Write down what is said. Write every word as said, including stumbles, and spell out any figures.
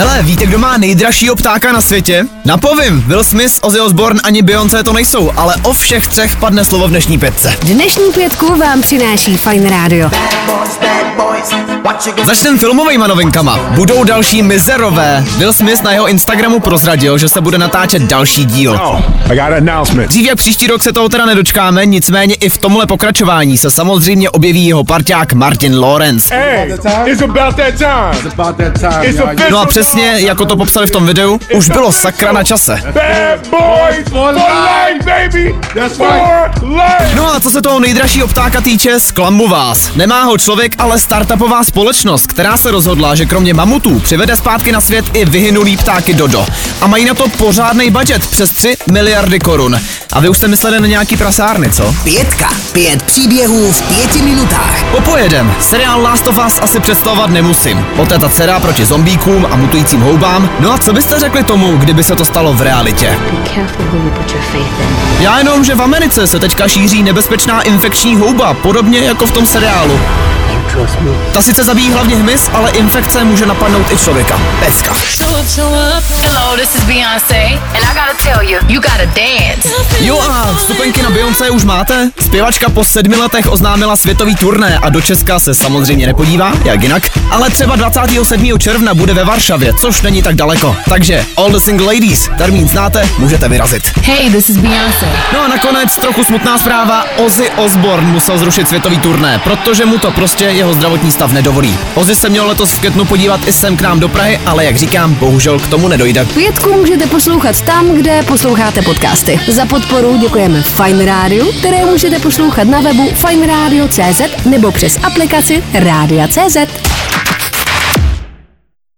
Hele, víte, kdo má nejdražšího ptáka na světě? Napovím, Will Smith, Ozzy Osbourne ani Beyoncé to nejsou, ale o všech třech padne slovo v dnešní pětce. Dnešní pětku vám přináší Fajn Radio. Začneme filmovejma novinkama. Budou další mizerové. Will Smith na jeho Instagramu prozradil, že se bude natáčet další díl. Dřív jak příští rok se toho teda nedočkáme, nicméně i v tomhle pokračování se samozřejmě objeví jeho parťák Martin Lawrence. No a přesně, jako to popsali v tom videu, už bylo sakra na čase. No a co se toho nejdražšího ptáka týče, zklamu vás. Nemá ho člověk, ale startupová společnost, která se rozhodla, že kromě mamutů přivede zpátky na svět i vyhynulý ptáky Dodo. A mají na to pořádnej budget přes tři miliardy korun. A vy už jste mysleli na nějaký prasárny, co? Pětka. Pět příběhů v pěti minutách. Popojedem. Seriál Last of Us asi představovat nemusím. Otec a dcera proti zombíkům a mutujícím houbám. No a co byste řekli tomu, kdyby se to stalo v realitě? Já jenom, že v Americe se teďka šíří nebezpečná infekční houba, podobně jako v tom seriálu. Ta sice zabíjí hlavně hmyz, ale infekce může napadnout i člověka. Pecka. Hello, this is Beyoncé and I gotta tell you, you gotta dance. Jo a vstupenky na Beyoncé už máte? Zpěvačka po sedmi letech oznámila světový turné a do Česka se samozřejmě nepodívá, jak jinak. Ale třeba dvacátého sedmého června bude ve Varšavě, což není tak daleko. Takže all the single ladies, termín znáte, můžete vyrazit. Hey, this is Beyoncé. No a nakonec trochu smutná zpráva, Ozzy Osbourne musel zrušit světový turné, protože mu to prostě jeho zdravotní stav nedovolí. Ozzy se měl letos v květnu podívat i sem k nám do Prahy, ale jak říkám, bohužel k tomu nedojde. Pětku můžete poslouchat tam, kde posloucháte podcasty. Za podporu děkujeme Fajn Rádiu, které můžete poslouchat na webu fajnradio tečka cz nebo přes aplikaci Rádia tečka cz.